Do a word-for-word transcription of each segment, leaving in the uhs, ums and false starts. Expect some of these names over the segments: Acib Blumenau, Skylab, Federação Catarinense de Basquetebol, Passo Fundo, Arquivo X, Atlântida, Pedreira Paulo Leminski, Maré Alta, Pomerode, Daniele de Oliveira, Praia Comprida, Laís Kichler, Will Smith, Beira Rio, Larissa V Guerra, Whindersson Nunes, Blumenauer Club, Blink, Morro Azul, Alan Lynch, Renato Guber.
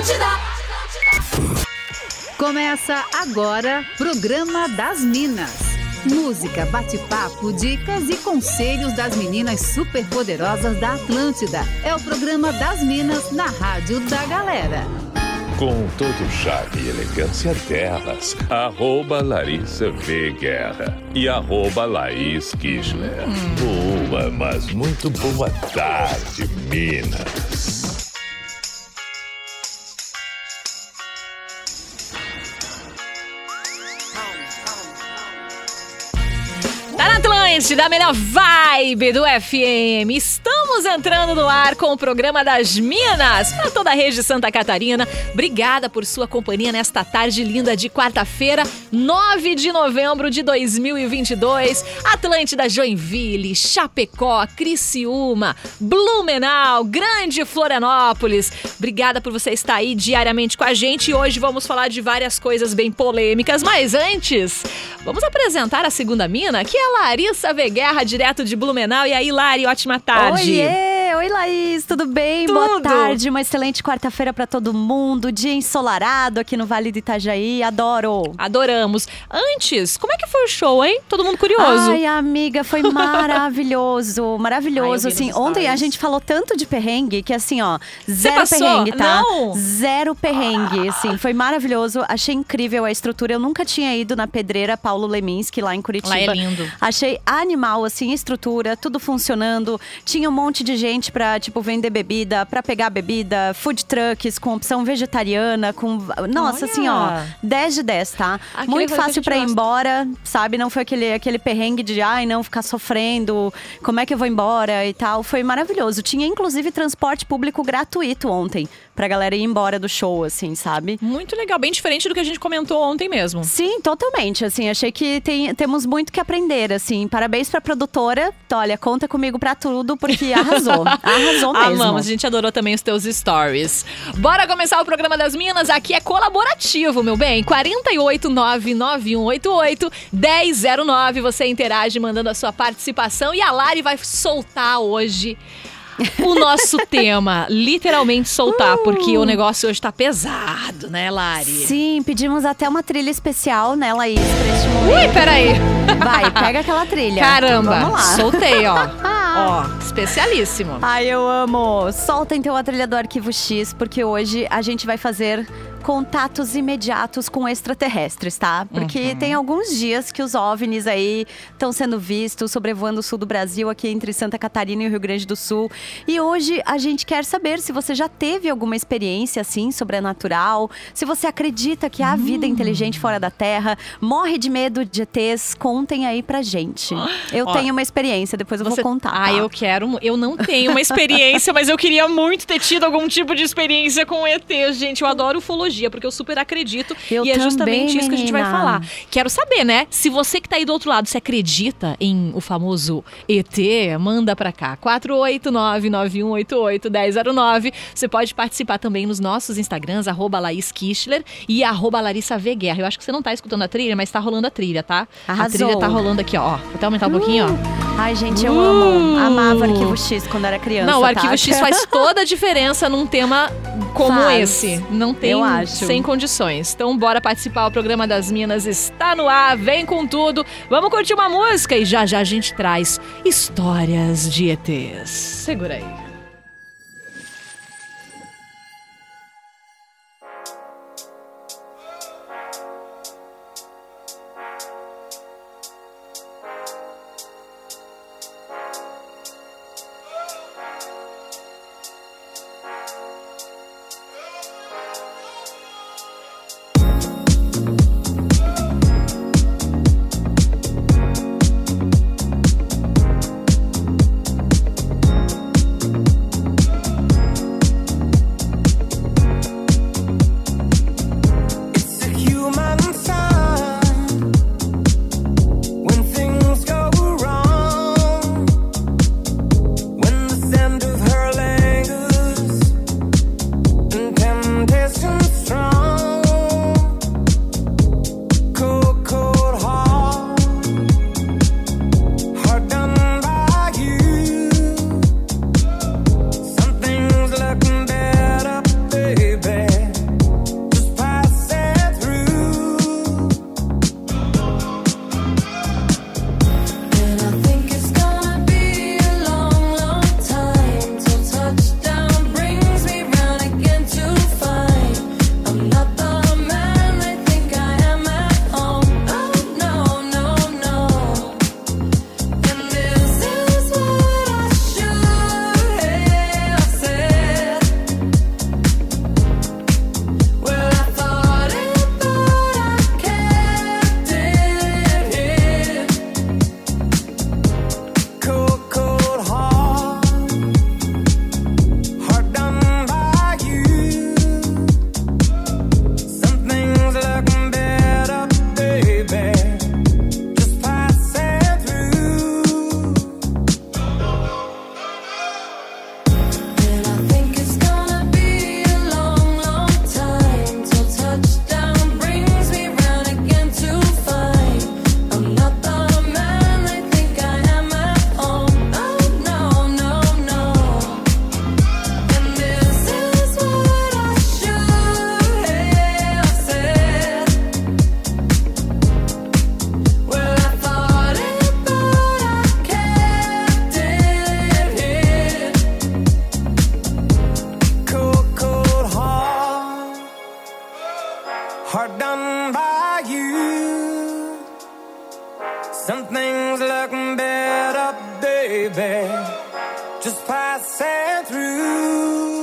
Atlântida. Começa agora, Programa das Minas. Música, bate-papo, dicas e conselhos das meninas superpoderosas da Atlântida. É o Programa das Minas na Rádio da Galera. Com todo o charme e elegância delas, arroba Larissa V Guerra e arroba Laís Kichler. Hum. Boa, mas muito boa tarde, Minas. Tá na Atlântida, a melhor vibe do F M. Estamos Estamos entrando no ar com o Programa das Minas para toda a rede de Santa Catarina. Obrigada por sua companhia nesta tarde linda de quarta-feira, nove de novembro de dois mil e vinte e dois. Atlântida, Joinville, Chapecó, Criciúma, Blumenau, Grande Florianópolis. Obrigada por você estar aí diariamente com a gente. E hoje vamos falar de várias coisas bem polêmicas, mas antes, vamos apresentar a segunda mina, que é a Larissa V Guerra, direto de Blumenau. E aí, Lari, ótima tarde. Oi. Yeah. Oi, Laís, tudo bem? Tudo. Boa tarde, uma excelente quarta-feira pra todo mundo, dia ensolarado aqui no Vale do Itajaí, adoro! Adoramos! Antes, como é que foi o show, hein? Todo mundo curioso. Ai, amiga, foi maravilhoso, maravilhoso, Ai, assim, ontem a gente falou tanto de perrengue, que assim, ó, zero perrengue, tá? Não. Zero perrengue, assim, foi maravilhoso, achei incrível a estrutura, eu nunca tinha ido na Pedreira Paulo Leminski, lá em Curitiba. Lá é lindo. Achei animal, assim, a estrutura, tudo funcionando, tinha um monte Um monte de gente pra, tipo, vender bebida, pra pegar bebida, food trucks com opção vegetariana, com… Nossa, Olha. assim, ó, dez de dez, tá? Aquele Muito fácil pra ir gosta. embora, sabe? Não foi aquele, aquele perrengue de, ai, não, ficar sofrendo, como é que eu vou embora e tal. Foi maravilhoso. Tinha, inclusive, transporte público gratuito ontem, pra galera ir embora do show, assim, sabe? Muito legal, bem diferente do que a gente comentou ontem mesmo. Sim, totalmente, assim, achei que tem, temos muito que aprender, assim. Parabéns pra produtora, olha, conta comigo pra tudo, porque… Arrasou, arrasou mesmo. Amamos, a gente adorou também os teus stories. Bora começar o Programa das Minas, aqui é colaborativo, meu bem. quatro oito nove nove um oito oito um zero zero nove, você interage mandando a sua participação e a Lari vai soltar hoje o nosso tema, literalmente soltar, uh. porque o negócio hoje tá pesado, né, Lari? Sim, pedimos até uma trilha especial, né, Laís, pra este momento. Ui, peraí. Vai, pega aquela trilha. Caramba, vamos lá. Soltei, ó. Ó, especialíssimo. Ai, eu amo. Solta então a trilha do Arquivo X, porque hoje a gente vai fazer contatos imediatos com extraterrestres, tá? Porque uhum. tem alguns dias que os OVNIs aí estão sendo vistos, sobrevoando o sul do Brasil, aqui entre Santa Catarina e o Rio Grande do Sul. E hoje a gente quer saber se você já teve alguma experiência, assim, sobrenatural, se você acredita que há hum. vida inteligente fora da Terra, morre de medo de E Tês, contem aí pra gente. Eu Ó, tenho uma experiência, depois eu você... vou contar. Tá? Ah, eu quero... Eu não tenho uma experiência, mas eu queria muito ter tido algum tipo de experiência com E Tês, gente. Eu adoro ufologia, porque eu super acredito. Eu e é justamente também, isso que a gente vai falar. Quero saber, né? Se você que tá aí do outro lado, se acredita em o famoso E T, manda pra cá. quatro oito nove nove um oito oito um zero zero nove. Você pode participar também nos nossos Instagrams, arroba Laís Kichler e arroba Larissa V Guerra. Eu acho que você não tá escutando a trilha, mas tá rolando a trilha, tá? Arrasou. A trilha tá rolando aqui, ó. Vou até aumentar um uh. pouquinho, ó. Ai, gente, eu uh. amo. Amava o Arquivo X quando era criança. Não, o Arquivo tá? X faz toda a diferença num tema como faz. esse. Não tem eu acho. Sem condições. Então bora participar, o Programa das Minas está no ar, vem com tudo. Vamos curtir uma música e já já a gente traz histórias de E Tês. Segura aí. passing through.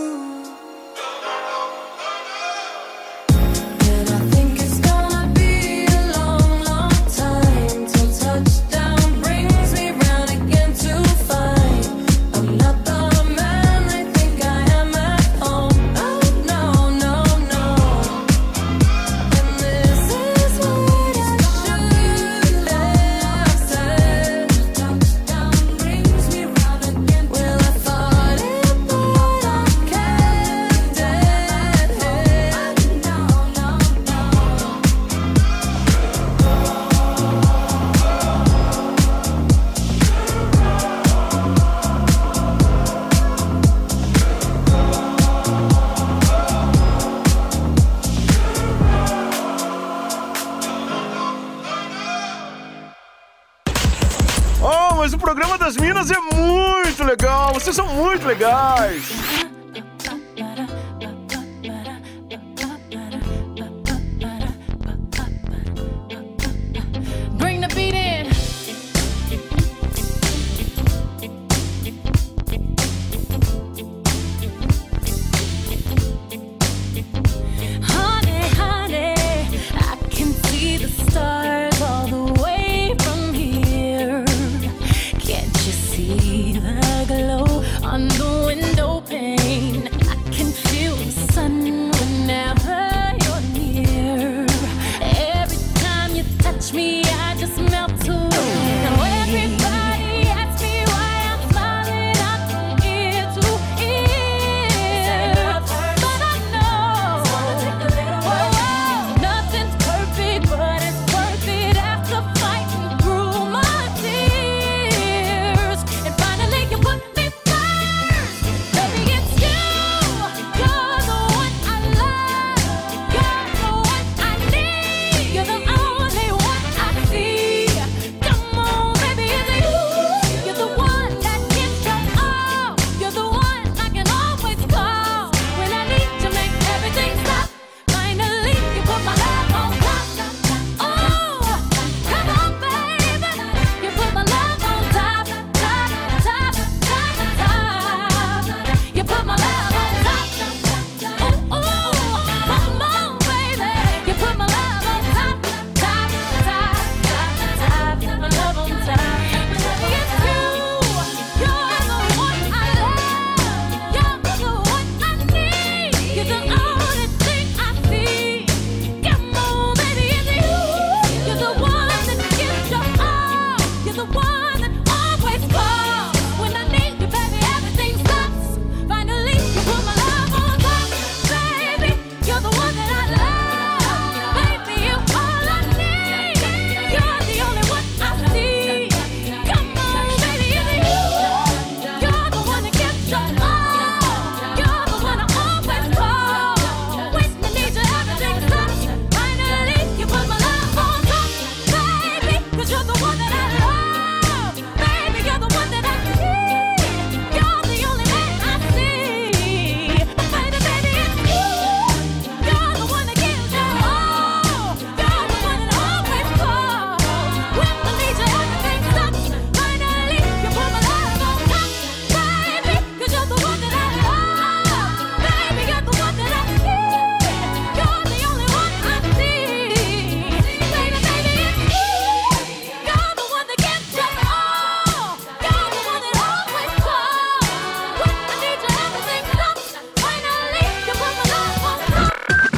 Vocês são muito legais! Bring the beat in. Honey, honey, I can see the stars all the way from here. Can't you see the glow? On the window pane, I can feel the sun whenever you're near. Every time you touch me, I just melt away. Now everybody asks me why I'm smiling up from ear to ear, but I know, whoa, nothing's perfect, but it's worth it after fighting through my tears. And finally you put me.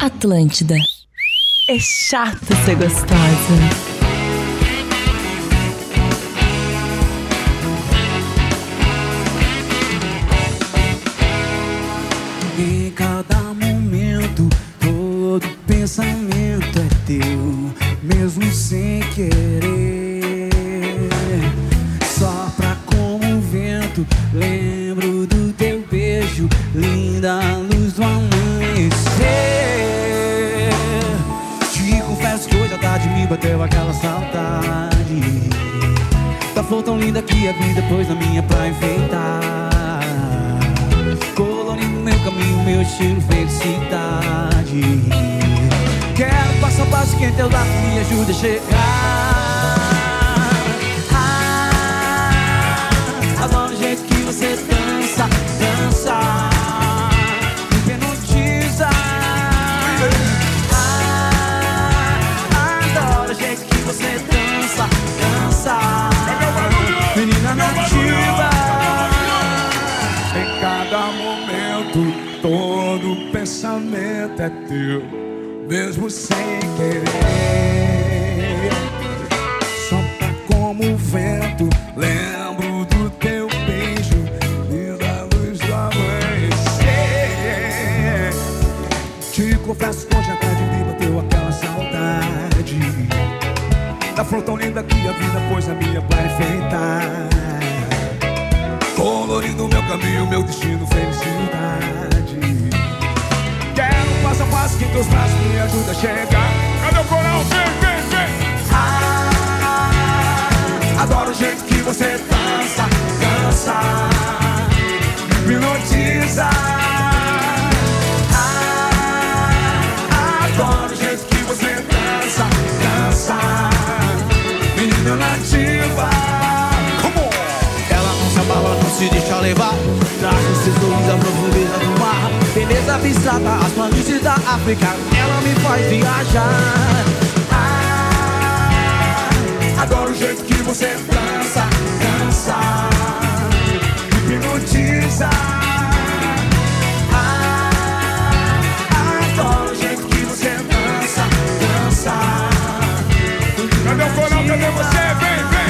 Atlântida. É chato ser gostosa. Em cada momento, todo pensamento é teu, mesmo sem querer. Sopra como o vento, lembro do teu beijo, linda luz do amanhecer. Confesso que hoje à tarde me bateu aquela saudade da flor tão linda que havia depois na minha pra enfeitar, colorindo meu caminho, meu estilo, felicidade. Quero passo a passo que em teu lado me ajuda a chegar. Ah, adoro o jeito que você dança, dança. cada momento, todo pensamento é teu, mesmo sem querer. Sopra como o vento, lembro do teu beijo e da luz do amanhecer. Te confesso que hoje à tarde me bateu aquela saudade da flor tão linda que a vida pôs a minha pra enfeitar, colorindo meu caminho, meu destino, felicidade. Quero passo a passo que teus braços me ajudam a chegar. Cadê o coral? Vem, vem, vem! Ah, adoro o jeito que você dança, dança, me hipnotiza. Ah, adoro o jeito que você dança, dança, menina nativa. Bala não se deixa levar, traz o seu sorriso à profundeza do mar. Beleza pisada, as planícies da África, ela me faz viajar. Ah, adoro o jeito que você dança, dança, me hipnotiza. Ah, adoro o jeito que você dança, dança. Cadê o coral? Cadê você? Vem, vem, vem.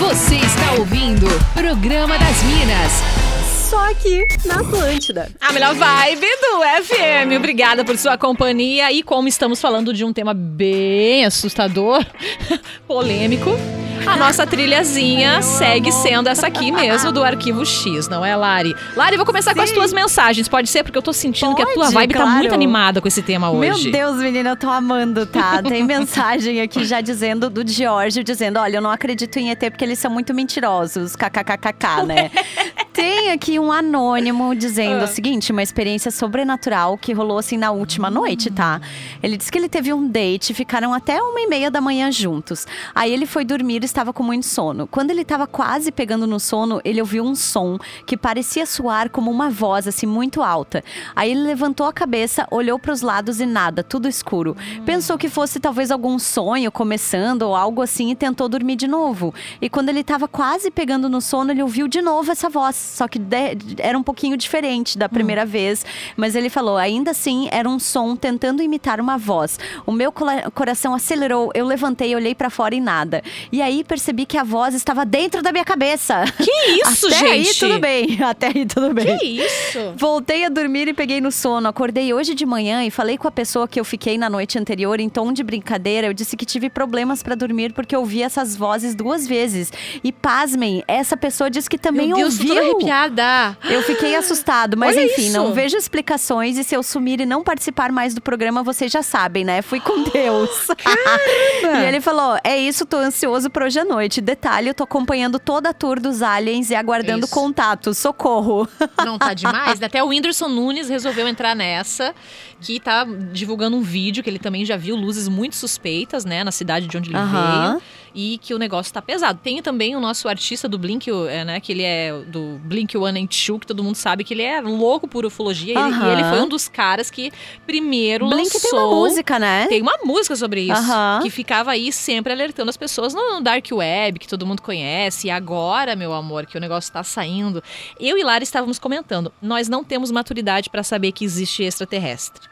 Você está ouvindo Programa das Minas, só aqui na Atlântida. A melhor vibe do F M. Obrigada por sua companhia. E como estamos falando de um tema bem assustador, polêmico, a nossa trilhazinha segue sendo essa aqui mesmo, do Arquivo X, não é, Lari? Lari, eu vou começar Sim. com as tuas mensagens, pode ser? Porque eu tô sentindo pode, que a tua vibe claro. tá muito animada com esse tema hoje. Meu Deus, menina, eu tô amando, tá? Tem mensagem aqui já dizendo, do Giorgio, dizendo, olha, eu não acredito em E T porque eles são muito mentirosos, kkkk, né? Tem aqui um anônimo dizendo ah. o seguinte, uma experiência sobrenatural que rolou assim na última noite, tá? Ele disse que ele teve um date, ficaram até uma e meia da manhã juntos. Aí ele foi dormir, estava com muito sono. Quando ele estava quase pegando no sono, ele ouviu um som que parecia soar como uma voz, assim, muito alta. Aí ele levantou a cabeça, olhou para os lados e nada, tudo escuro. Pensou que fosse talvez algum sonho começando ou algo assim e tentou dormir de novo. E quando ele estava quase pegando no sono, ele ouviu de novo essa voz, só que de, era um pouquinho diferente da primeira hum. vez. Mas ele falou, ainda assim, era um som tentando imitar uma voz. O meu coração acelerou, eu levantei, olhei pra fora e nada. E aí percebi que a voz estava dentro da minha cabeça. Que isso, Até gente? Até aí tudo bem, até aí tudo bem. Que isso? Voltei a dormir e peguei no sono. Acordei hoje de manhã e falei com a pessoa que eu fiquei na noite anterior em tom de brincadeira. Eu disse que tive problemas pra dormir porque eu ouvi essas vozes duas vezes. E pasmem, essa pessoa disse que também ouviu. Arrepiada. Eu fiquei assustado, mas Olha enfim, isso. não vejo explicações. E se eu sumir e não participar mais do programa, vocês já sabem, né? Fui com Deus. E ele falou, é isso, tô ansioso pra hoje à noite. Detalhe, eu tô acompanhando toda a tour dos aliens e aguardando isso. contato, socorro. Não tá demais? Até o Whindersson Nunes resolveu entrar nessa, que tá divulgando um vídeo que ele também já viu luzes muito suspeitas, né? Na cidade de onde ele uhum. veio. E que o negócio tá pesado. Tem também o nosso artista do Blink, né? Que ele é do Blink um e dois, que todo mundo sabe que ele é louco por ufologia. Uhum. Ele, e ele foi um dos caras que primeiro Blink lançou... Blink tem uma música, né? Tem uma música sobre isso. Uhum. Que ficava aí sempre alertando as pessoas no Dark Web, que todo mundo conhece. E agora, meu amor, que o negócio tá saindo. Eu e Lara estávamos comentando. Nós não temos maturidade pra saber que existe extraterrestre.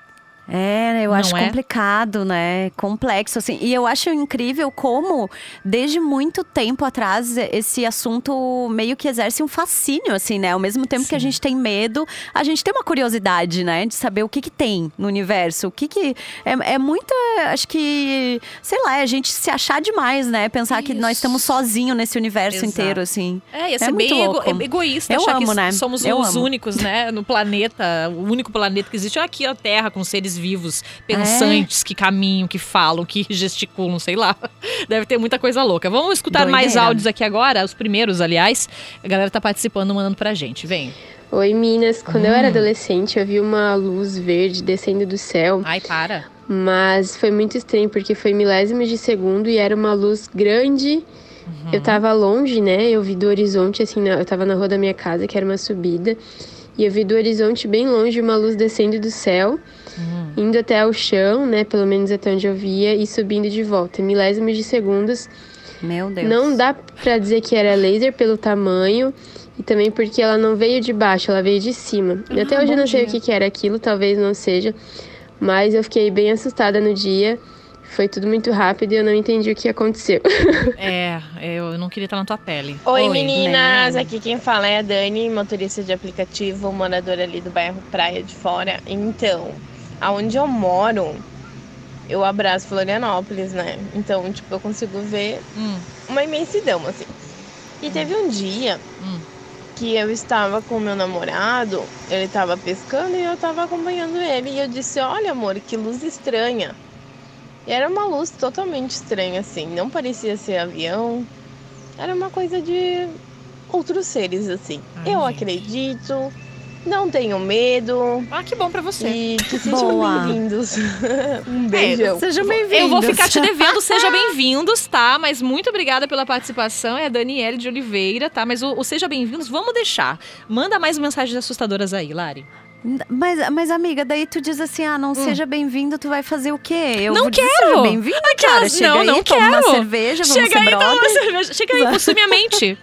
É, eu acho Não é? complicado, né? Complexo, assim. E eu acho incrível como, desde muito tempo atrás, esse assunto meio que exerce um fascínio, assim, né? Ao mesmo tempo Sim. que a gente tem medo, a gente tem uma curiosidade, né? De saber o que que tem no universo. O que que... É, é muita... Acho que... Sei lá, é a gente se achar demais, né? Pensar Isso. que nós estamos sozinhos nesse universo Exato. inteiro, assim. É, ia ser é bem ego- egoísta eu achar amo, que né? somos eu os amo. únicos, né? No planeta, o único planeta que existe é aqui, a Terra, com seres vivos, pensantes, é. que caminham, que falam, que gesticulam, sei lá. Deve ter muita coisa louca. Vamos escutar Doideira. mais áudios aqui agora, os primeiros, aliás. A galera tá participando, mandando pra gente. Vem. Oi, Minas. Quando hum. eu era adolescente, eu vi uma luz verde descendo do céu. Ai, para. Mas foi muito estranho, porque foi milésimos de segundo e era uma luz grande. Uhum. Eu tava longe, né? Eu vi do horizonte, assim, na... eu tava na rua da minha casa, que era uma subida. E eu vi do horizonte, bem longe, uma luz descendo do céu, uhum. indo até o chão, né? Pelo menos até onde eu via, e subindo de volta. Milésimos de segundos. Meu Deus. Não dá pra dizer que era laser pelo tamanho e também porque ela não veio de baixo, ela veio de cima. E até ah, hoje eu não dia. sei o que, que era aquilo, talvez não seja, mas eu fiquei bem assustada no dia. Foi tudo muito rápido e eu não entendi o que aconteceu. É, eu não queria estar na tua pele. Oi, Oi meninas! Né? Aqui quem fala é a Dani, motorista de aplicativo, moradora ali do bairro Praia de Fora. Então, aonde eu moro, eu abraço Florianópolis, né? Então, tipo, eu consigo ver hum. uma imensidão, assim. E hum. teve um dia hum. que eu estava com o meu namorado, ele estava pescando e eu estava acompanhando ele. E eu disse, olha, amor, que luz estranha. E era uma luz totalmente estranha, assim, não parecia ser avião, era uma coisa de outros seres, assim. Ai, eu acredito, não tenho medo. Ah, que bom pra você. E que sejam bem-vindos. Um beijão. É, sejam bem-vindos. Eu vou ficar te devendo, seja bem-vindos, tá? Mas muito obrigada pela participação, é a Daniele de Oliveira, tá? Mas o, o seja bem-vindos, vamos deixar. Manda mais mensagens assustadoras aí, Lari. Mas, mas, amiga, daí tu diz assim, ah, não hum. seja bem-vindo, tu vai fazer o quê? Eu não quero! Bem-vindo, cara, chega não, aí, não toma quero. uma cerveja, vamos chega ser aí, toma uma cerveja, chega aí, consome minha mente.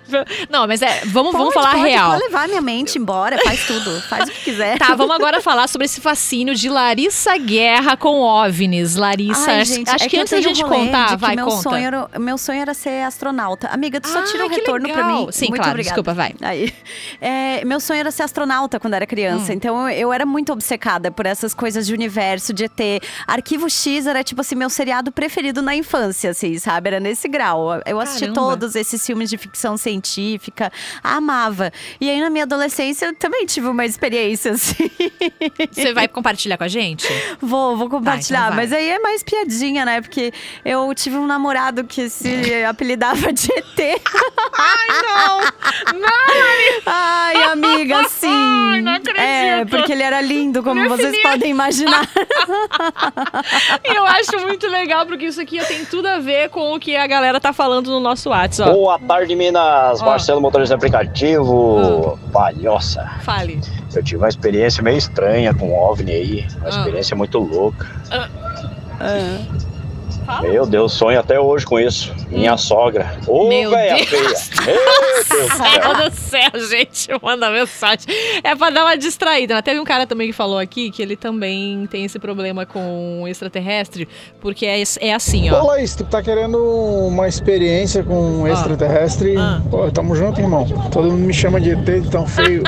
Não, mas é, vamos, pode, vamos falar pode, real. Pode levar minha mente embora, faz tudo, faz o que quiser. Tá, vamos agora falar sobre esse fascínio de Larissa Guerra com OVNIs. Larissa, Ai, gente, acho é que, que antes da gente contar, vai, meu conta. Sonho era, meu sonho era ser astronauta. Amiga, tu só ah, tira o retorno legal. pra mim. Sim, Muito claro, obrigada. desculpa, vai. Aí, é, meu sonho era ser astronauta quando era criança, hum. então... Eu era muito obcecada por essas coisas de universo, de E T. Arquivo X era, tipo assim, meu seriado preferido na infância, assim, sabe? Era nesse grau. Eu assisti Caramba. todos esses filmes de ficção científica. Amava. E aí, na minha adolescência, eu também tive uma experiência, assim. Você vai compartilhar com a gente? Vou, vou compartilhar. Vai, então vai. Mas aí é mais piadinha, né? Porque eu tive um namorado que se apelidava de E T. Ai, não! Não! Ai, amiga, assim... Ai, não acredito! É, porque ele era lindo, como Meu vocês filho. podem imaginar. Eu acho muito legal, porque isso aqui tem tudo a ver com o que a galera tá falando no nosso WhatsApp. Boa tarde, Minas. Ó. Marcelo, motorista de aplicativo. Ó. Palhoça. Fale. Eu tive uma experiência meio estranha com OVNI aí. Uma Ó. experiência muito louca. Ó. Ó. Fala. Meu Deus, sonho até hoje com isso. Minha sogra. Ô, velha feia. Meu Deus do céu, gente. Manda mensagem. É pra dar uma distraída. Teve um cara também que falou aqui que ele também tem esse problema com extraterrestre, porque é, é assim, ó. Ô, Laís, tu tá querendo uma experiência com extraterrestre? Ah. Pô, tamo junto, irmão. Todo mundo me chama de E T, de tão feio.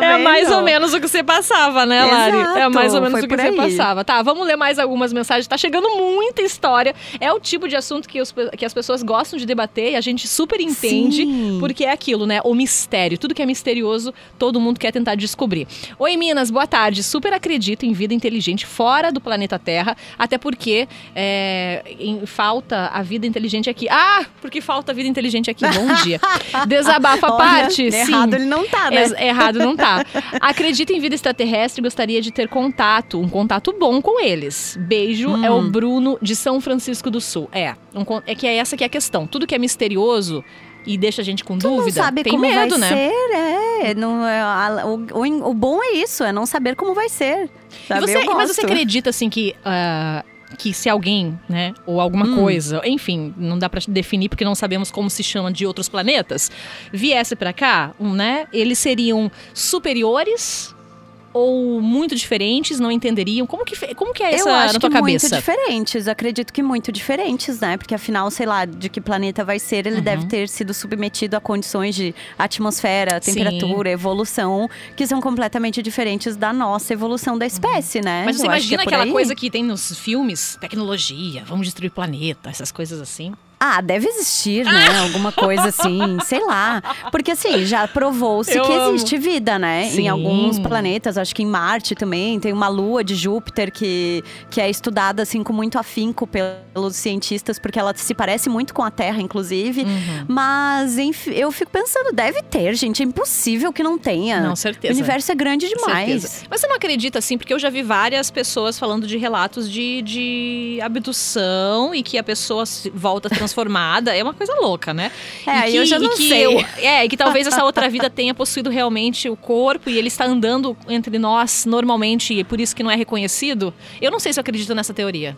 É mais ou menos o que você passava, né, Lari? Exato, é mais ou menos o que você passava. Tá, vamos ler mais algumas mensagens. Tá chegando muita história. É o tipo de assunto que, os, que as pessoas gostam de debater e a gente super entende, Sim. porque é aquilo, né? O mistério. Tudo que é misterioso, todo mundo quer tentar descobrir. Oi, Minas, boa tarde. Super acredito em vida inteligente fora do planeta Terra, até porque é, em, falta a vida inteligente aqui. Ah, porque falta a vida inteligente aqui. Bom dia. Desabafo à parte. Sim. Errado ele não tá, né? É, errado não tá. Acredito em vida extraterrestre e gostaria de ter contato, um contato bom com eles. Beijo, hum. é o Bruno de São Francisco do Sul. É, um, é que é essa que é a questão. Tudo que é misterioso e deixa a gente com tu dúvida, não sabe tem como medo, vai né? Ser, é. Não, a, o, o bom é isso, é não saber como vai ser. Sabe? E você, mas você acredita, assim, que... Uh, que se alguém, né, ou alguma hum. coisa, enfim, não dá pra definir porque não sabemos como se chama de outros planetas, viesse pra cá, né, eles seriam superiores ou muito diferentes, não entenderiam? Como que, como que é essa na tua cabeça? Eu acho que muito diferentes, acredito que muito diferentes, né? Porque afinal, sei lá, de que planeta vai ser, ele uhum. deve ter sido submetido a condições de atmosfera, temperatura, Sim. evolução, que são completamente diferentes da nossa evolução da espécie, uhum. né? Mas você eu imagina é aquela aí? coisa que tem nos filmes, tecnologia, vamos destruir o planeta, essas coisas assim… Ah, deve existir, né? Alguma coisa assim, sei lá. Porque assim, já provou-se que amo. existe vida, né? Sim. Em alguns planetas, acho que em Marte também, tem uma lua de Júpiter que, que é estudada assim com muito afinco pelos cientistas, porque ela se parece muito com a Terra, inclusive. Uhum. Mas enfim, eu fico pensando, deve ter, gente. É impossível que não tenha. Não, certeza. O universo é grande demais. Certeza. Mas você não acredita, assim, porque eu já vi várias pessoas falando de relatos de, de abdução e que a pessoa volta transformada. Formada, é uma coisa louca, né? É, e que, eu já não e que, sei. Eu, é, e que talvez essa outra vida tenha possuído realmente o corpo e ele está andando entre nós normalmente, e por isso que não é reconhecido. Eu não sei se eu acredito nessa teoria.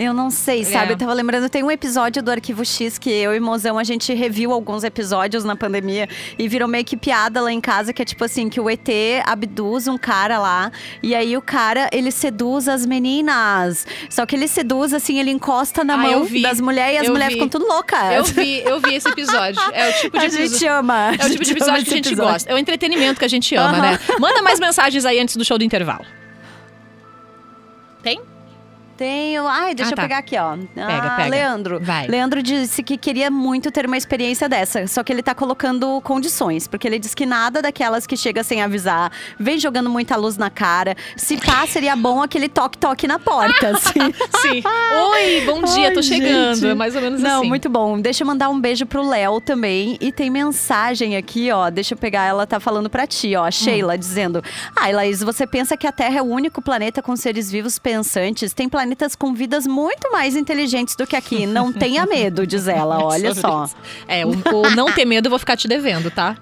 Eu não sei, sabe? É. Eu tava lembrando, tem um episódio do Arquivo X que eu e Mozão, a gente reviu alguns episódios na pandemia e virou meio que piada lá em casa, que é tipo assim, que o E T abduz um cara lá e aí o cara, ele seduz as meninas. Só que ele seduz, assim, ele encosta na ah, mão das mulheres e as eu mulheres vi. ficam tudo loucas. Eu vi, eu vi esse episódio. É o tipo de a episódio. gente ama. É o tipo de episódio que a gente episódio. gosta. É o entretenimento que a gente ama, uhum. né? Manda mais mensagens aí antes do show do intervalo. Tem? Tenho. Ai, deixa ah, tá. eu pegar aqui, ó. Pega, ah, pega. Leandro. Vai. Leandro disse que queria muito ter uma experiência dessa. Só que ele tá colocando condições. Porque ele diz que nada daquelas que chega sem avisar, vem jogando muita luz na cara. Se pá, seria bom aquele toque-toque na porta, assim. Sim. Oi, bom dia, Ai, tô chegando. Gente. É mais ou menos Não, assim. Não, muito bom. Deixa eu mandar um beijo pro Léo também. E tem mensagem aqui, ó. Deixa eu pegar, ela tá falando pra ti, ó. A Sheila hum. dizendo: ai, Laís, você pensa que a Terra é o único planeta com seres vivos pensantes? Tem planeta planetas com vidas muito mais inteligentes do que aqui. Não tenha medo, diz ela. Olha só. Isso. É, o, o não ter medo eu vou ficar te devendo, tá?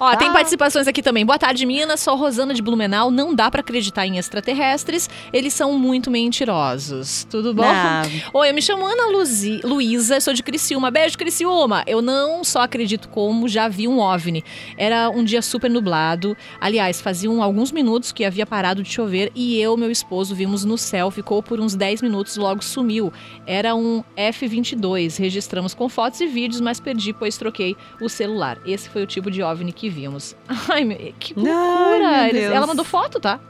Ó, tem participações aqui também. Boa tarde, Minas. Sou Rosana de Blumenau. Não dá pra acreditar em extraterrestres. Eles são muito mentirosos. Tudo bom? Não. Oi, eu me chamo Ana Luzi, Luísa. Sou de Criciúma. Beijo, Criciúma. Eu não só acredito como já vi um OVNI. Era um dia super nublado. Aliás, faziam alguns minutos que havia parado de chover e eu e meu esposo vimos no céu. Ficou por uns dez minutos, logo sumiu. Era um F vinte e dois. Registramos com fotos e vídeos, mas perdi, pois troquei o celular. Esse foi o tipo de OVNI que vimos. Ai, meu, que loucura! Ai, meu Deus. Ela mandou foto, tá?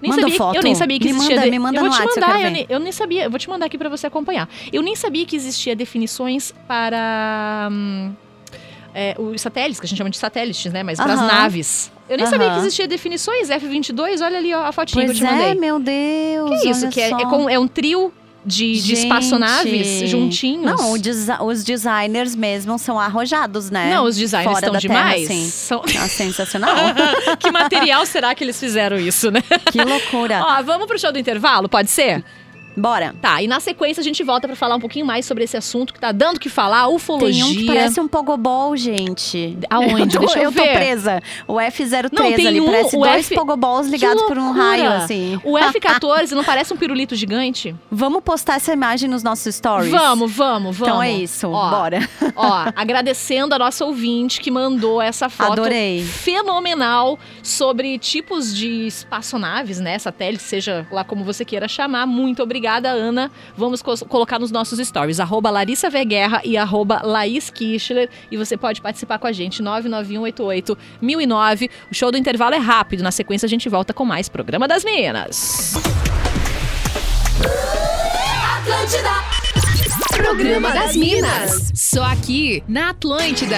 Nem sabia, foto. Eu nem sabia que me existia. Manda, de... me manda eu vou no te WhatsApp, mandar, eu, eu, nem, eu nem sabia. Eu vou te mandar aqui pra você acompanhar. Eu nem sabia que existia definições para hum, é, os satélites, que a gente chama de satélites, né? Mas para as naves. Eu nem uhum. sabia que existia definições, F vinte e dois, olha ali ó, a fotinha pois que eu te mandei. É, meu Deus, que isso, que é, é, com, é um trio de, de espaçonaves juntinhos. Não, desa- os designers mesmo são arrojados, né? Não, os designers Fora estão demais. Terra, são... é sensacional. Que material será que eles fizeram isso, né? Que loucura. Ó, vamos pro show do intervalo, pode ser? Bora. Tá, e na sequência a gente volta pra falar um pouquinho mais sobre esse assunto que tá dando o que falar, ufologia. Tem um que parece um pogobol, gente. Aonde? Eu tô, Deixa eu, eu ver. Eu tô presa. O F zero três não, ali, um, parece dois F... pogobols ligados por um raio, assim. O F quatorze não parece um pirulito gigante? Vamos postar essa imagem nos nossos stories? Vamos, vamos, vamos. Então é isso, ó, bora. Ó, agradecendo a nossa ouvinte que mandou essa foto Adorei. fenomenal sobre tipos de espaçonaves, né, satélite, seja lá como você queira chamar. Muito obrigada. Obrigada, Ana. Vamos co- colocar nos nossos stories, arroba Larissa V Guerra e arroba Laís Kichler. E você pode participar com a gente, nove nove um oito oito mil e nove. O show do intervalo é rápido. Na sequência, a gente volta com mais Programa das Minas. Atlântida. Programa das Minas. Só aqui, na Atlântida.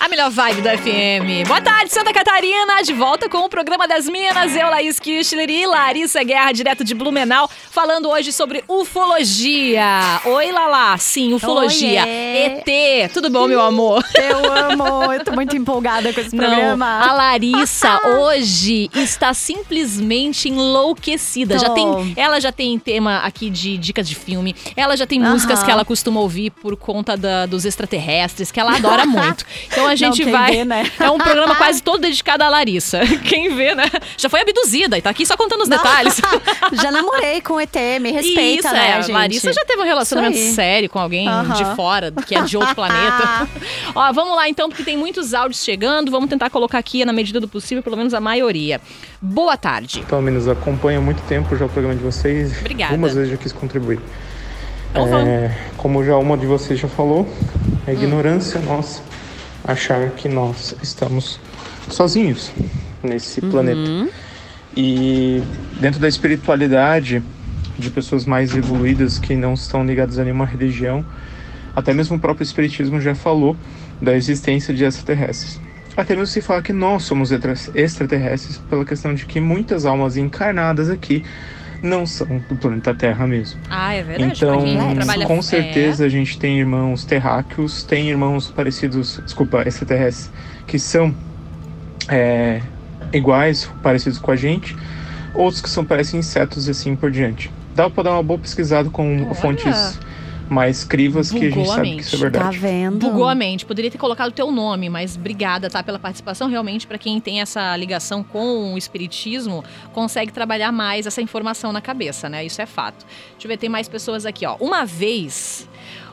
A melhor vibe da F M. Boa tarde, Santa Catarina. De volta com o Programa das Minas. Eu, Laís Kichler e Larissa Guerra, direto de Blumenau, falando hoje sobre ufologia. Oi, Lala. Sim, ufologia. Oiê. E T. Tudo bom, meu amor? Eu amo. Eu tô muito empolgada com esse Não, programa. A Larissa hoje está simplesmente enlouquecida. Tô. Já tem, ela já tem tema aqui de dicas de filme. Ela já tem uh-huh. músicas que ela costuma ouvir por conta da, dos extraterrestres, que ela adora muito. Então, a gente Não, vai. Vê, né? É um programa quase todo dedicado à Larissa. Quem vê, né? Já foi abduzida e tá aqui só contando os Não. detalhes. Já namorei com o E T, me respeita, Isso, né, é. gente? Larissa já teve um relacionamento sério com alguém uhum. de fora, que é de outro planeta. Ó, vamos lá então, porque tem muitos áudios chegando. Vamos tentar colocar aqui, na medida do possível, pelo menos a maioria. Boa tarde. Então, meninas, acompanho há muito tempo já o programa de vocês. Obrigada. Algumas vezes já quis contribuir. É, como já uma de vocês já falou, a ignorância hum. nossa. Achar que nós estamos sozinhos nesse uhum. planeta. E dentro da espiritualidade de pessoas mais evoluídas que não estão ligadas a nenhuma religião, Até mesmo o próprio espiritismo já falou da existência de extraterrestres. Até mesmo se fala que nós somos extraterrestres pela questão de que muitas almas encarnadas aqui não são do planeta Terra mesmo. Ah, é verdade. Então, trabalha... com certeza, é. a gente tem irmãos terráqueos, tem irmãos parecidos, desculpa, extraterrestres, que são é, iguais, parecidos com a gente, outros que são, parecem insetos e assim por diante. Dá pra dar uma boa pesquisada com Olha. fontes mais crivas, Bugou que a gente a sabe mente. que isso é verdade. Tá vendo? Bugou a mente. Poderia ter colocado o teu nome, mas obrigada, tá, pela participação. Realmente, pra quem tem essa ligação com o espiritismo, consegue trabalhar mais essa informação na cabeça, né? Isso é fato. Deixa eu ver, tem mais pessoas aqui, ó. Uma vez,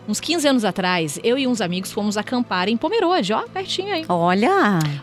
uns quinze anos atrás, eu e uns amigos fomos acampar em Pomerode, ó, pertinho aí. Olha!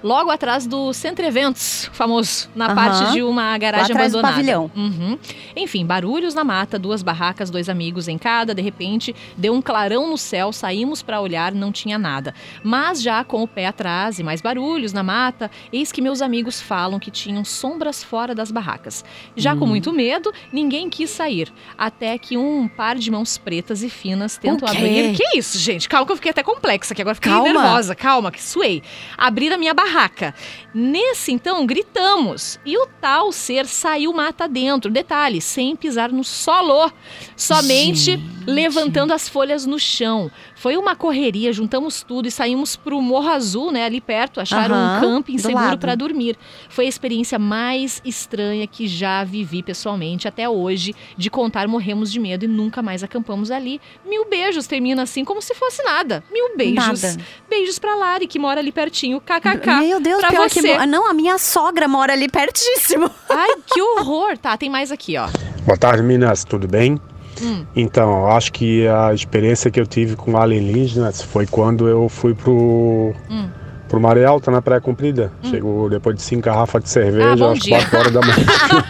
Logo atrás do Centro Eventos, famoso, na uhum. parte de uma garagem Lá abandonada. Do pavilhão. Uhum. Enfim, barulhos na mata, duas barracas, dois amigos em cada. De repente, deu um clarão no céu, saímos pra olhar, não tinha nada. Mas já com o pé atrás e mais barulhos na mata, eis que meus amigos falam que tinham sombras fora das barracas. Já hum. com muito medo, ninguém quis sair. Até que um par de mãos pretas e finas tentam abrir. Que isso, gente? Calma que eu fiquei até complexa, que agora fiquei calma. nervosa. Calma, que suei. Abrir a minha barraca. Nesse, então, gritamos. E o tal ser saiu mata dentro. Detalhe, sem pisar no solo. Somente gente. levantando as folhas no chão. Foi uma correria, juntamos tudo e saímos pro Morro Azul, né? Ali perto, acharam uhum, um camping seguro para dormir. Foi a experiência mais estranha que já vivi pessoalmente até hoje. De contar, morremos de medo e nunca mais acampamos ali. Mil beijos, tem Termina assim como se fosse nada. Mil beijos. Nada. Beijos pra Lari, que mora ali pertinho. Kkk. Meu Deus, pra pior você. Que... Não, a minha sogra mora ali pertíssimo. Ai, que horror. Tá, tem mais aqui, ó. Boa tarde, meninas. Tudo bem? Hum. Então, acho que a experiência que eu tive com a Alan Lynch foi quando eu fui pro... Hum. Pro Maré Alta, na Praia Comprida. Hum. Chegou depois de cinco garrafas de cerveja, ah, às quatro horas da manhã.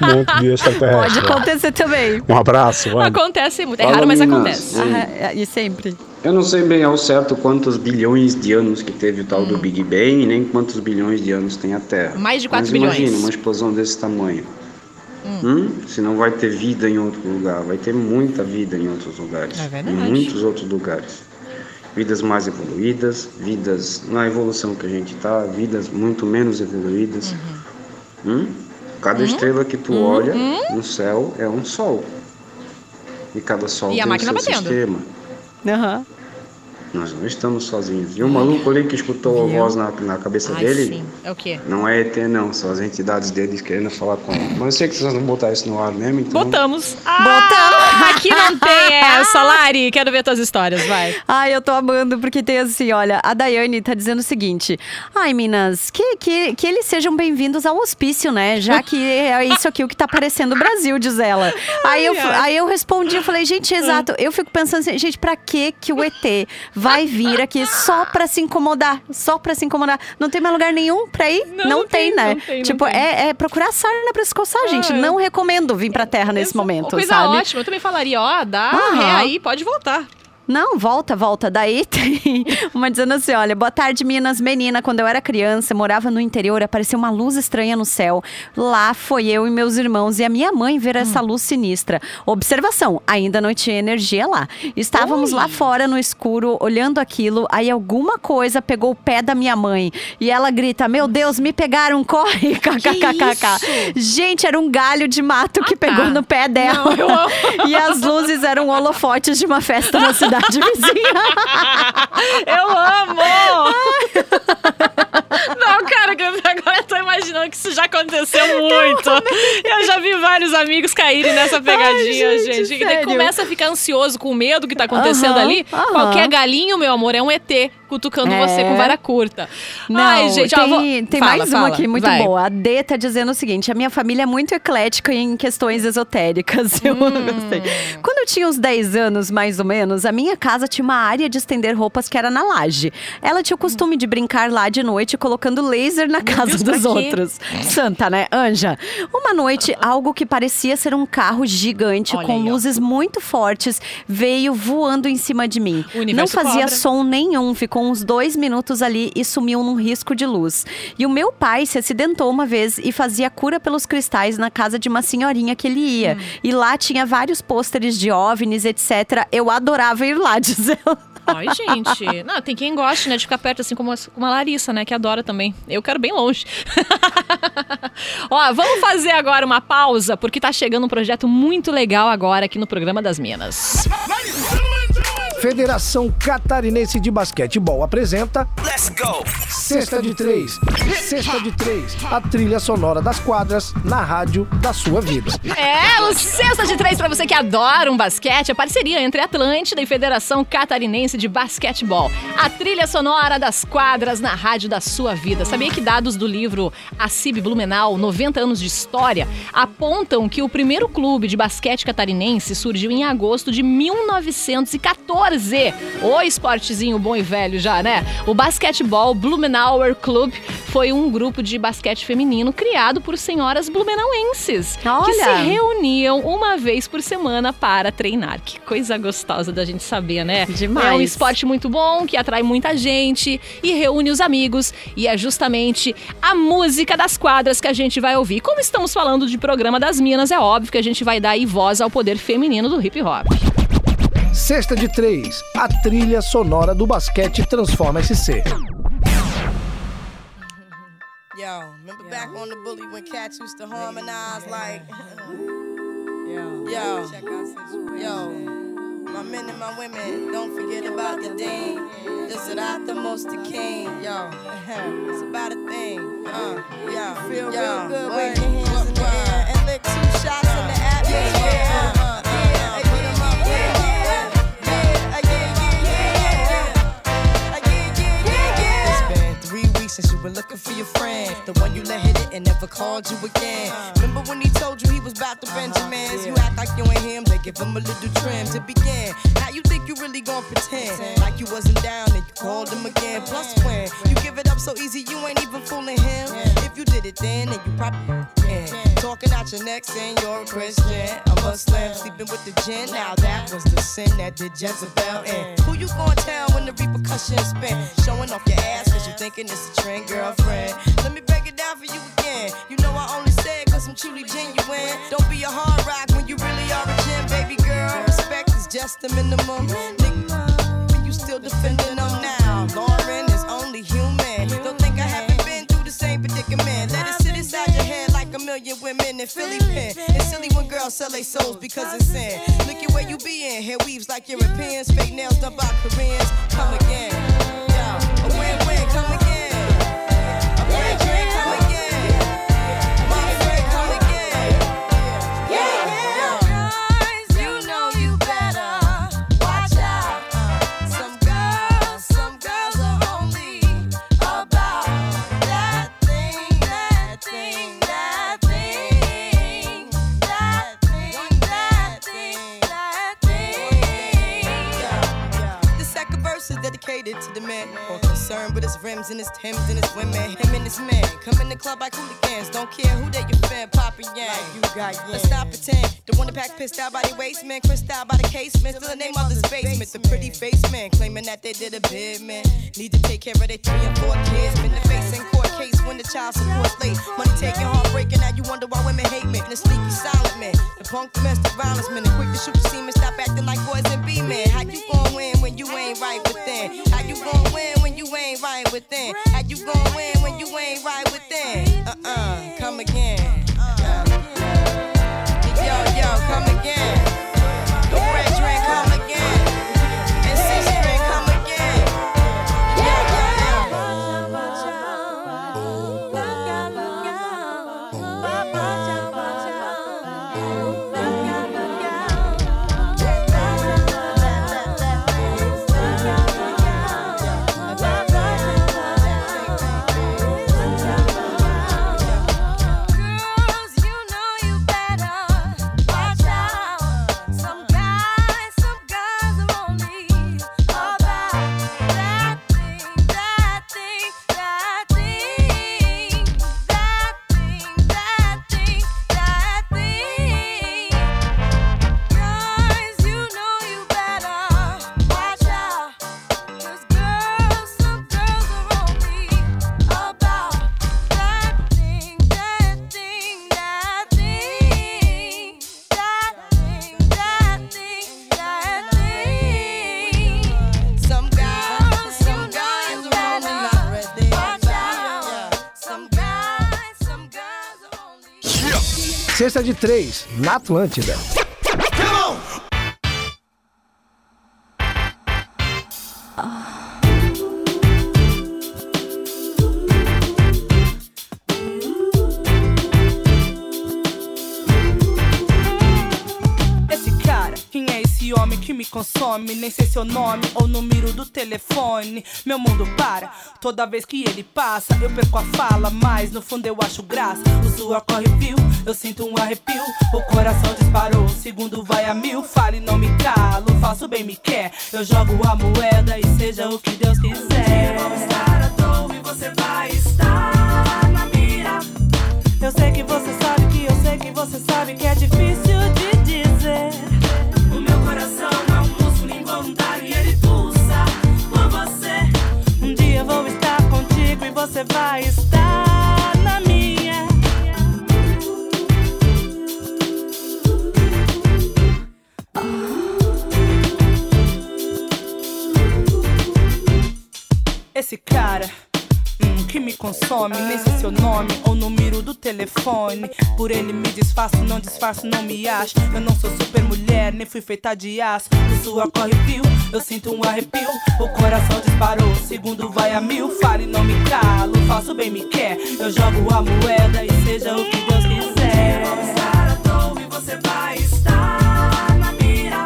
Um monte de extraterrestre. Pode acontecer também. Um abraço. Mano. Acontece muito. É Fala, raro, mas acontece. Ah, e sempre. Eu não sei bem ao certo quantos bilhões de anos que teve o tal hum. do Big Bang, nem quantos bilhões de anos tem a Terra. Mais de quatro bilhões. Imagina uma explosão desse tamanho. Hum. Hum? Se não vai ter vida em outro lugar. Vai ter muita vida em outros lugares. É verdade. Em muitos outros lugares. Vidas mais evoluídas, vidas na evolução que a gente está, vidas muito menos evoluídas. Uhum. Hum? Cada uhum. estrela que tu uhum. olha no céu é um sol. E cada sol e tem o seu batendo. sistema. Uhum. Nós não estamos sozinhos. E o maluco ali que escutou Meu. a voz na, na cabeça Ai, dele, sim. é o quê? Não é E T não, são as entidades deles querendo falar com ele. Mas eu sei que vocês vão botar isso no ar mesmo, então... Botamos! Ah, Botamos! Aqui não tem essa, Lari! Quero ver tuas histórias, vai. Ai, eu tô amando, porque tem assim, olha, a Daiane tá dizendo o seguinte. Ai, minas, que, que, que eles sejam bem-vindos ao hospício, né? Já que é isso aqui o que tá parecendo o Brasil, diz ela. Ai, aí, eu, aí eu respondi, eu falei, gente, exato. Eu fico pensando assim, gente, pra que que o E T... vai vir aqui só pra se incomodar, só pra se incomodar. Não tem mais lugar nenhum pra ir? Não, não tem, tem, né? Não tem, não tipo, tem. É, é procurar sarna pra se coçar, ah, gente. Não é. recomendo vir pra Terra nesse Essa momento, coisa sabe? Ótima. Eu também falaria, ó, dá uhum. ré aí, pode voltar. Não, volta, volta. Daí tem uma dizendo assim, olha, boa tarde, minas. Menina, quando eu era criança, morava no interior, apareceu uma luz estranha no céu. Lá foi eu e meus irmãos e a minha mãe ver hum. essa luz sinistra. Observação, ainda não tinha energia lá. Estávamos Oi. lá fora no escuro, olhando aquilo, aí alguma coisa pegou o pé da minha mãe. E ela grita, meu Deus, me pegaram, corre, kkkk. Gente, era um galho de mato ah, que pegou tá. no pé dela. Não, eu... E as luzes eram holofotes de uma festa na cidade. De vizinha. Eu amo! Não, cara, agora eu tô imaginando que isso já aconteceu muito. Eu já vi vários amigos caírem nessa pegadinha, Ai, gente. gente. E daí começa a ficar ansioso com o medo que tá acontecendo uhum, ali. Uhum. Qualquer galinho, meu amor, é um E T cutucando é. você com vara curta. Não, Ai, gente, tem, ó, vou... tem fala, mais fala, uma aqui muito vai. boa. A Dê tá dizendo o seguinte, a minha família é muito eclética em questões esotéricas. Eu hum. não gostei. Quando eu tinha uns dez anos, mais ou menos, a minha casa tinha uma área de estender roupas que era na laje. Ela tinha o costume de brincar lá de noite, colocando laser na Meu casa Deus, dos outros. Santa, né? Anja. Uma noite, algo que parecia ser um carro gigante, Olha com aí, luzes muito fortes, veio voando em cima de mim. Não fazia cobra. som nenhum, ficou uns dois minutos ali e sumiu num risco de luz. E o meu pai se acidentou uma vez e fazia cura pelos cristais na casa de uma senhorinha que ele ia. Hum. E lá tinha vários pôsteres de OVNIs, etcétera. Eu adorava ir lá, diz ela. Ai, gente. Não, tem quem goste, né, de ficar perto, assim como a Larissa, né, que adora também. Eu quero bem longe. Ó, vamos fazer agora uma pausa, porque tá chegando um projeto muito legal agora aqui no Programa das Minas. Federação Catarinense de Basquetebol apresenta... Let's go! Sexta de Três. Sexta de Três. A trilha sonora das quadras na rádio da sua vida. É, o Sexta de Três, pra você que adora um basquete, a parceria entre Atlântida e Federação Catarinense de Basquetebol. A trilha sonora das quadras na rádio da sua vida. Sabia que dados do livro Acib Blumenau, noventa anos de História, apontam que o primeiro clube de basquete catarinense surgiu em agosto de mil novecentos e catorze. O esportezinho bom e velho já, né? O basquetebol Blumenauer Club foi um grupo de basquete feminino criado por senhoras blumenauenses. Olha. Que se reuniam uma vez por semana para treinar. Que coisa gostosa da gente saber, né? Demais. É um esporte muito bom, que atrai muita gente e reúne os amigos. E é justamente a música das quadras que a gente vai ouvir. Como estamos falando de Programa das Minas, é óbvio que a gente vai dar aí voz ao poder feminino do hip hop. Sexta de Três, a trilha sonora do basquete transforma S C. Yo, remember back on the bully when cats used to harmonize like Yo, yo, my men and my women, don't forget about the dame. This is not the most the king, yo. It's about a thing, uh, yo. Feel real good, wave your hands in the air and lick two shots in the atmosphere. Since you were looking for your friend, the one you let hit it and never called you again. Uh, Remember when he told you he was about to uh-huh, Benjamins? Yeah. You act like you ain't him, they give him a little trim to begin. Now you think you really gon' pretend like you wasn't down and you called him again. Plus when you give it up so easy, you ain't even fooling him. If you did it then, then you probably can. Talking out your neck saying you're a Christian, a Muslim, sleeping with the jinn. Now that was the sin that did Jezebel in. Who you gon' tell when the repercussions spin? Showing off your ass cause you thinking it's a trend, girlfriend. Let me break it down for you again. You know I only said cause I'm truly genuine. Don't be a hard rock when you really are a gem, baby girl. Respect is just the minimum. Nigga, but you still defending them now. Lauren is only human. Don't think I haven't been through the same predicament. Let it sit inside your head like a million women in Philly pen. It's silly when girls sell their souls because it's sin. Look at where you be in. Hair weaves like Europeans. Fake nails done by Koreans. Come again. Yo, a win-win. Come again. To the men, or concerned with his rims and his Timbs and his women, him and his men. Come in the club like hooligans, don't care who they offend. Poppin' yang, like you got yang. Let's stop pretend. The one that pack pissed out by the waist, man. Crissed out by the casement, still the name of this basement. The pretty face man, claiming that they did a bid, man. Need to take care of their three and four kids. Been the face in court case when the child support's late. Money taking, heartbreaking, now you wonder why women hate men. The sneaky silent men, the punk domestic violence men, the quick to shoot the semen, stop acting like boys and be men. How you gon' win when you ain't right within? How you gon' win when you ain't right within? How you gon' win when you ain't right within? Uh-uh, come again. Uh, yo, yo, come again. The red drink, come again. And six string, come again. Yeah, yeah. Sexta de três, na Atlântida. Que me consome, nem sei seu nome ou número do telefone. Meu mundo para, toda vez que ele passa, eu perco a fala, mas no fundo eu acho graça. O suor corre fio, eu sinto um arrepio, o coração disparou, o segundo vai a mil. Fale, não me calo, faço bem me quer, eu jogo a moeda e seja o que Deus quiser. Eu vou estar à toa e você vai estar na mira. Eu sei que você sabe, que eu sei que você sabe, que é difícil de dizer. O coração é um músculo involuntário e ele pulsa por você. Um dia eu vou estar contigo e você vai estar na minha. Esse cara que me consome, nem sei seu nome ou número do telefone. Por ele me disfarço, não disfarço, não me acho. Eu não sou super mulher, nem fui feita de aço. O suor corre fio, eu sinto um arrepio, o coração disparou, o segundo vai a mil. Fale, não me calo, faço bem me quer, eu jogo a moeda e seja o que Deus quiser. Eu vou estar à toa e você vai estar na mira.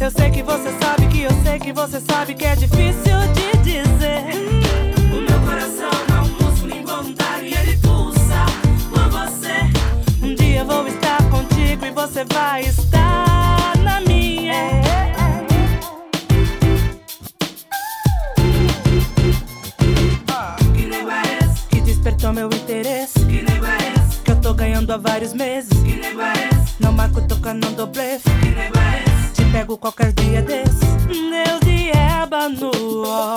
Eu sei que você sabe, que eu sei que você sabe, que é difícil de dizer. Eu vou estar contigo e você vai estar na minha. Que nego é esse? Que despertou meu interesse. Que nego é esse? Que eu tô ganhando há vários meses. Que nego é esse? Não marco, toca, não dou blefe. Que nego é esse? Te pego qualquer dia desses. Deus de eba no ó,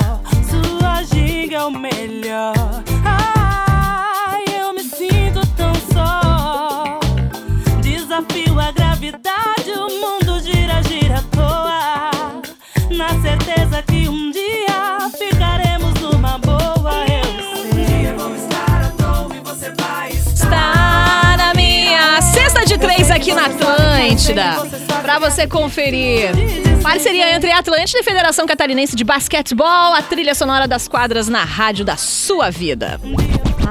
sua ginga é o melhor. Ai, eu me sinto tão só. Desafio a gravidade, o mundo gira, gira à toa. Na certeza que um dia ficaremos numa boa. Eu sei. Um dia vou estar à toa e você vai estar na minha. Sexta de três aqui na Atlântida. Pra você conferir. Parceria entre a Atlântida e Federação Catarinense de Basquetebol. A trilha sonora das quadras na rádio da sua vida.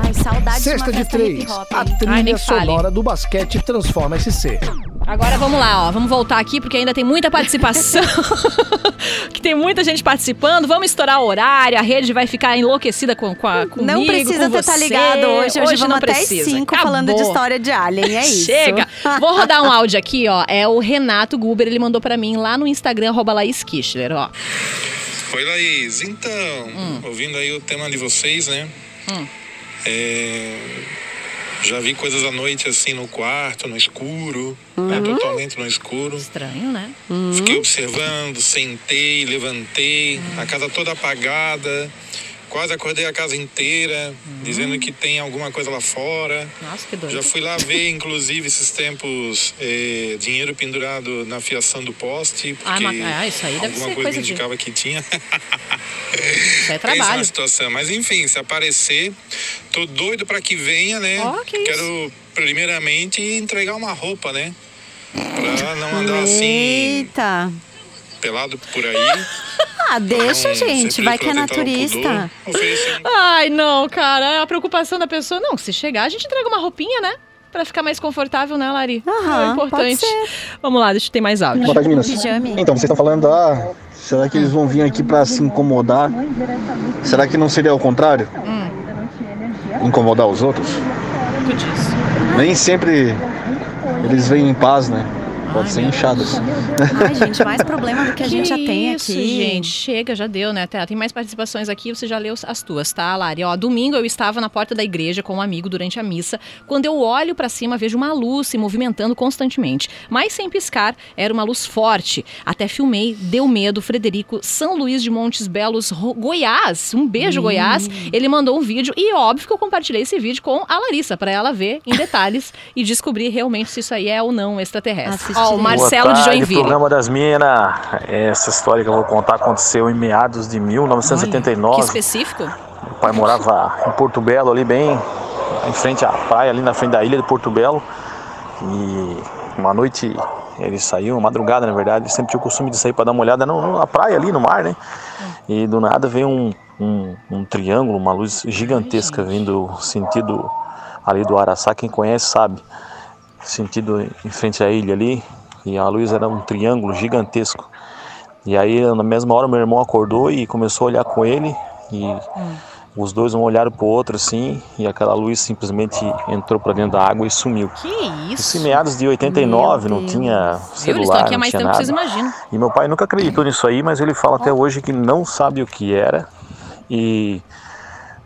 Ai, saudade. Sexta de, de três, a trilha Ai, sonora do basquete transforma S C. Agora vamos lá, ó, vamos voltar aqui porque ainda tem muita participação. Que tem muita gente participando. Vamos estourar o horário, a rede vai ficar enlouquecida com, com a comigo, não precisa você estar ligado hoje, hoje, hoje vamos não até cinco falando de história de alien, é isso. Chega. Vou rodar um áudio aqui, ó, é o Renato Guber, ele mandou pra mim lá no Instagram arroba Laís Kichler, ó. Oi, Laís, então, hum. ouvindo aí o tema de vocês, né? Hum. É, já vi coisas à noite assim no quarto, no escuro, uhum. né, totalmente no escuro. Estranho, né? Uhum. Fiquei observando, sentei, levantei, uhum. a casa toda apagada. Quase acordei a casa inteira, uhum. dizendo que tem alguma coisa lá fora. Nossa, que doido. Já fui lá ver, inclusive, esses tempos, eh, dinheiro pendurado na fiação do poste. Porque ah, mas, ah, isso aí deve alguma ser coisa, coisa me indicava de... que tinha. Isso é trabalho. Pensa na situação. Mas, enfim, se aparecer, tô doido pra que venha, né? Oh, que Quero, isso. primeiramente, entregar uma roupa, né? Pra não andar assim... Eita! Pelado por aí. Ah, deixa, não, gente. Vai que é naturista. Pudor, Ai, não, cara. A preocupação da pessoa... Não, se chegar, a gente entrega uma roupinha, né? Pra ficar mais confortável, né, Lari? Aham, é importante. Vamos lá, deixa eu ter mais áudio. Boa tarde, meninas. Então, vocês estão falando... Ah, será que eles vão vir aqui pra se incomodar? Será que não seria ao contrário? Hum. Incomodar os outros? Tu diz. Nem sempre eles vêm em paz, né? Pode Ai, ser inchados. Ai, gente, mais problema do que a que gente já tem isso, aqui. Gente, chega, já deu, né? Tem mais participações aqui, você já leu as tuas, tá, Lari? Ó, domingo eu estava na porta da igreja com um amigo durante a missa. Quando eu olho pra cima, vejo uma luz se movimentando constantemente. Mas sem piscar, era uma luz forte. Até filmei, deu medo. Frederico, São Luís de Montes Belos, Goiás. Um beijo, hum. Goiás. Ele mandou um vídeo e, óbvio, que eu compartilhei esse vídeo com a Larissa, pra ela ver em detalhes e descobrir realmente se isso aí é ou não extraterrestre. Assim. Ó, oh, o Marcelo de Joinville. O programa das minas. Essa história que eu vou contar aconteceu em meados de mil novecentos e setenta e nove. Olha, que específico? Meu pai morava em Porto Belo, ali bem em frente à praia, ali na frente da ilha de Porto Belo. E uma noite ele saiu, madrugada na verdade, ele sempre tinha o costume de sair para dar uma olhada na praia ali, no mar, né? E do nada veio um, um, um triângulo, uma luz gigantesca vindo sentido ali do Araçá, quem conhece sabe, sentido em frente à ilha ali, e a luz era um triângulo gigantesco. E aí na mesma hora meu irmão acordou e começou a olhar com ele, e hum. os dois um olharam pro outro assim, e aquela luz simplesmente entrou para dentro da água e sumiu. Que isso? Isso em meados de oitenta e nove, não tinha celular, aqui há mais não tinha tempo nada. Que vocês imaginam. E meu pai nunca acreditou nisso aí, mas ele fala até hoje que não sabe o que era, e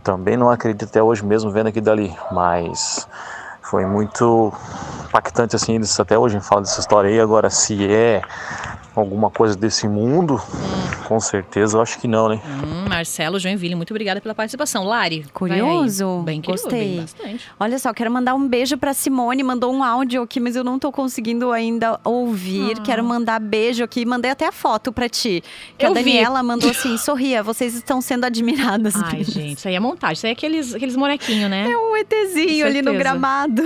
também não acredita até hoje mesmo vendo aqui dali, mas foi muito impactante assim, isso até hoje a gente fala dessa história aí. Agora, se é alguma coisa desse mundo, hum. com certeza, eu acho que não, né? Hum, Marcelo, Joinville, muito obrigada pela participação. Lari, curioso, bem curioso, gostei. Bem Olha só, quero mandar um beijo pra Simone, mandou um áudio aqui, mas eu não tô conseguindo ainda ouvir. Ah. Quero mandar beijo aqui, mandei até a foto pra ti. Que eu a Daniela vi. Mandou assim, sorria, vocês estão sendo admiradas. Ai, pelas... gente, isso aí é montagem, isso aí é aqueles, aqueles molequinhos, né? É um ETzinho ali no gramado.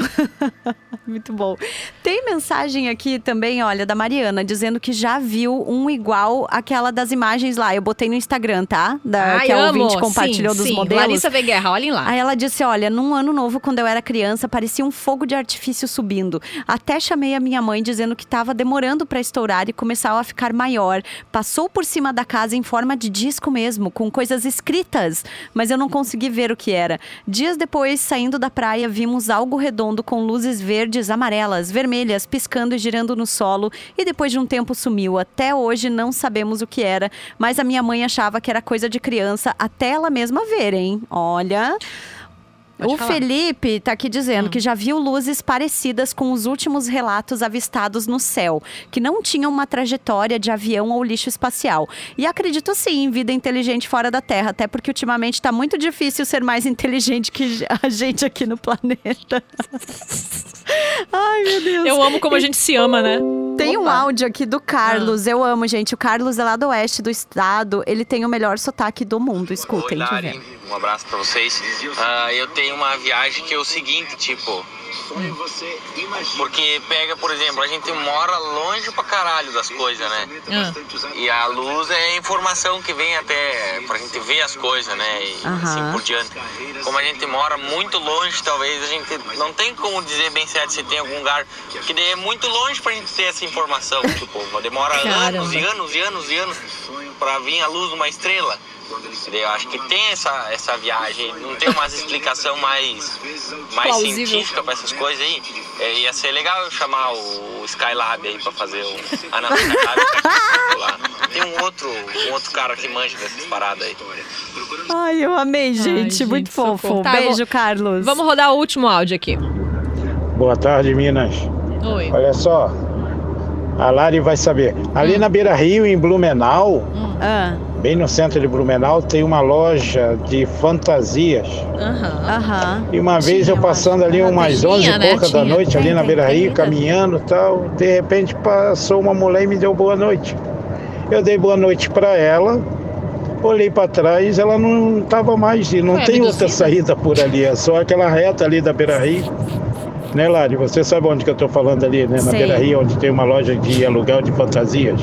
Muito bom. Tem mensagem aqui também, olha, da Mariana, dizendo que já viu um igual àquela das imagens lá. Eu botei no Instagram, tá? Da, Ai, que a ouvinte compartilhou sim, dos sim. modelos. Larissa V Guerra, olhem lá. Aí ela disse, olha, num ano novo, quando eu era criança, parecia um fogo de artifício subindo. Até chamei a minha mãe dizendo que tava demorando pra estourar e começava a ficar maior. Passou por cima da casa em forma de disco mesmo, com coisas escritas, mas eu não consegui ver o que era. Dias depois, saindo da praia, vimos algo redondo com luzes verdes, amarelas, vermelhas, piscando e girando no solo, e depois de um tempo sumiu. Até hoje não sabemos o que era, mas a minha mãe achava que era coisa de criança até ela mesma ver, hein? Olha... Pode o falar. Felipe tá aqui dizendo hum. que já viu luzes parecidas com os últimos relatos avistados no céu, que não tinham uma trajetória de avião ou lixo espacial. E acredito sim em vida inteligente fora da Terra, até porque ultimamente tá muito difícil ser mais inteligente que a gente aqui no planeta. Ai, meu Deus. Eu amo como a gente se ama, né? Tem Opa. um áudio aqui do Carlos. Ah. Eu amo, gente. O Carlos é lá do oeste do estado. Ele tem o melhor sotaque do mundo. Escutem. Oi, Lari. Um abraço pra vocês. Uh, eu tenho uma viagem que é o seguinte, tipo... Porque pega, por exemplo, a gente mora longe pra caralho das coisas, né? Uh. E a luz é a informação que vem até pra gente ver as coisas, né? E uh-huh. assim por diante. Como a gente mora muito longe, talvez a gente não tem como dizer bem certo se tem algum lugar que dê muito longe pra gente ter essa informação. Tipo, demora Caramba. anos e anos e anos e anos pra vir a luz de uma estrela. Eu acho que tem essa, essa viagem, não tem uma explicação mais, mais científica para essas coisas aí. É, ia ser legal eu chamar o Skylab aí para fazer o... Ah, não, o Skylab lá. Tem um outro, um outro cara que manja dessas paradas aí. Ai, eu amei, gente. Ai, muito gente, fofo. Socorro. Beijo, tá, Carlos. Vamos rodar o último áudio aqui. Boa tarde, Minas. Oi. Olha só, a Lari vai saber. Ali hum. na Beira Rio, em Blumenau... Hum. Ah. Bem no centro de Blumenau tem uma loja de fantasias. Uhum, uhum. E uma vez tinha, eu passando ali umas onze e pouca da noite, ali na Beira Rio, caminhando e tal, de repente passou uma mulher e me deu boa noite. Eu dei boa noite para ela, olhei para trás, ela não estava mais, e não tem outra saída por ali, é só aquela reta ali da Beira Rio. Né, Lari? Você sabe onde que eu tô falando ali, né? Na Sei. Beira Rio, onde tem uma loja de aluguel de fantasias.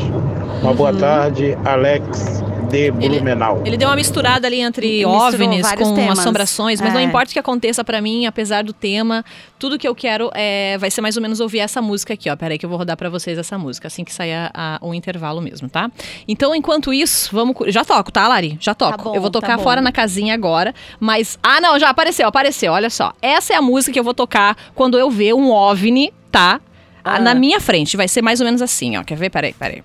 Uma uhum. boa tarde, Alex de Blumenau. Ele, ele deu uma misturada ali entre OVNIs com temas. assombrações, mas é. não importa o que aconteça pra mim, apesar do tema, tudo que eu quero é, vai ser mais ou menos ouvir essa música aqui, ó. Peraí que eu vou rodar pra vocês essa música, assim que sair o um intervalo mesmo, tá? Então, enquanto isso, vamos... Já toco, tá, Lari? Já toco. Tá bom, eu vou tocar tá fora na casinha agora, mas... Ah, não, já apareceu, apareceu, olha só. Essa é a música que eu vou tocar quando eu ver um OVNI, tá? Ah. Na minha frente, vai ser mais ou menos assim, ó. Quer ver? Peraí, peraí.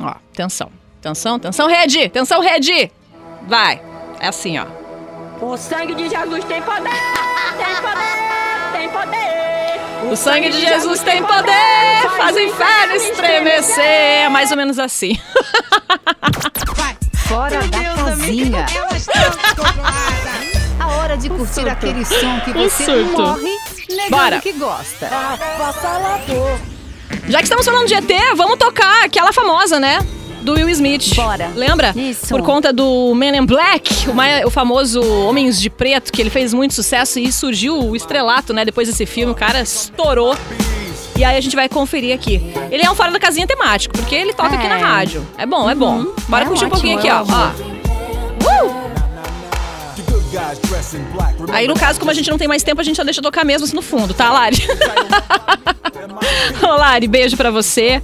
Ó, atenção. Atenção, atenção, Red! Atenção, Red! Vai! É assim, ó. O sangue de Jesus tem poder! Tem poder! Tem poder! O, o sangue, sangue de Jesus, Jesus tem poder! poder faz o inferno estremecer! É mais ou menos assim. Vai! Fora Meu da Deus, casinha! Amiga, eu estou A hora de o curtir surto. aquele som que o você surto. morre negando Bora. que gosta. Avassalador! Já que estamos falando de E T, vamos tocar aquela famosa, né? Do Will Smith. Bora. Lembra? Isso. Por conta do Men in Black, o, ma- o famoso Homens de Preto, que ele fez muito sucesso e surgiu o estrelato, né? Depois desse filme, o cara estourou. E aí a gente vai conferir aqui. Ele é um Fora da Casinha temático, porque ele toca é. aqui na rádio. É bom, é bom. Uhum. Bora é curtir ótimo, um pouquinho aqui, ó. ó. Uh! Aí, no caso, como a gente não tem mais tempo, a gente já deixa tocar mesmo assim no fundo, tá, Lari? Ô, Lari, beijo pra você.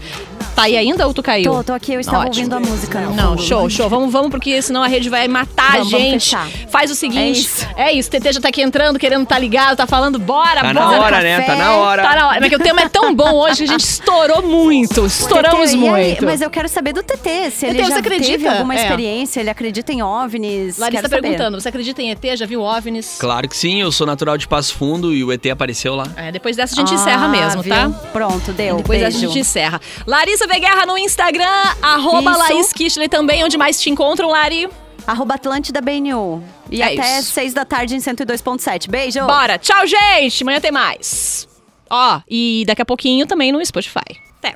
Tá aí ainda ou tu caiu? Tô, tô aqui, eu estava Ótimo. ouvindo a música. Não, não show, show. Vamos, vamos, porque senão a rede vai matar vamos, a gente. Vamos Faz o seguinte, é isso. É isso. T T já tá aqui entrando, querendo tá ligado, tá falando, bora, tá bora. Tá na hora, café. né? Tá na hora. Tá na hora. Porque o tema é tão bom hoje que a gente estourou muito. Estouramos T T, muito. Aí, mas eu quero saber do T T, se ele T T, já teve alguma é. experiência, ele acredita em OVNIs. Larissa tá perguntando, você acredita em E T? Já viu OVNIs? Claro que sim, eu sou natural de Passo Fundo e o E T apareceu lá. É, depois dessa a gente ah, encerra mesmo, viu? Tá? Pronto, deu. E depois beijo. dessa a gente encerra. Larissa V Guerra no Instagram, arroba Laís Kichler também, onde mais te encontram, Lari? Arroba Atlântida B N U. E é até isso. seis da tarde em cento e dois ponto sete. Beijo! Bora! Tchau, gente! Amanhã tem mais. Ó, e daqui a pouquinho também no Spotify. Até!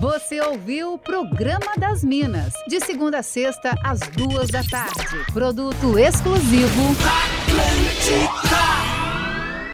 Você ouviu o Programa das Minas, de segunda a sexta, às duas da tarde. Produto exclusivo Atlântida.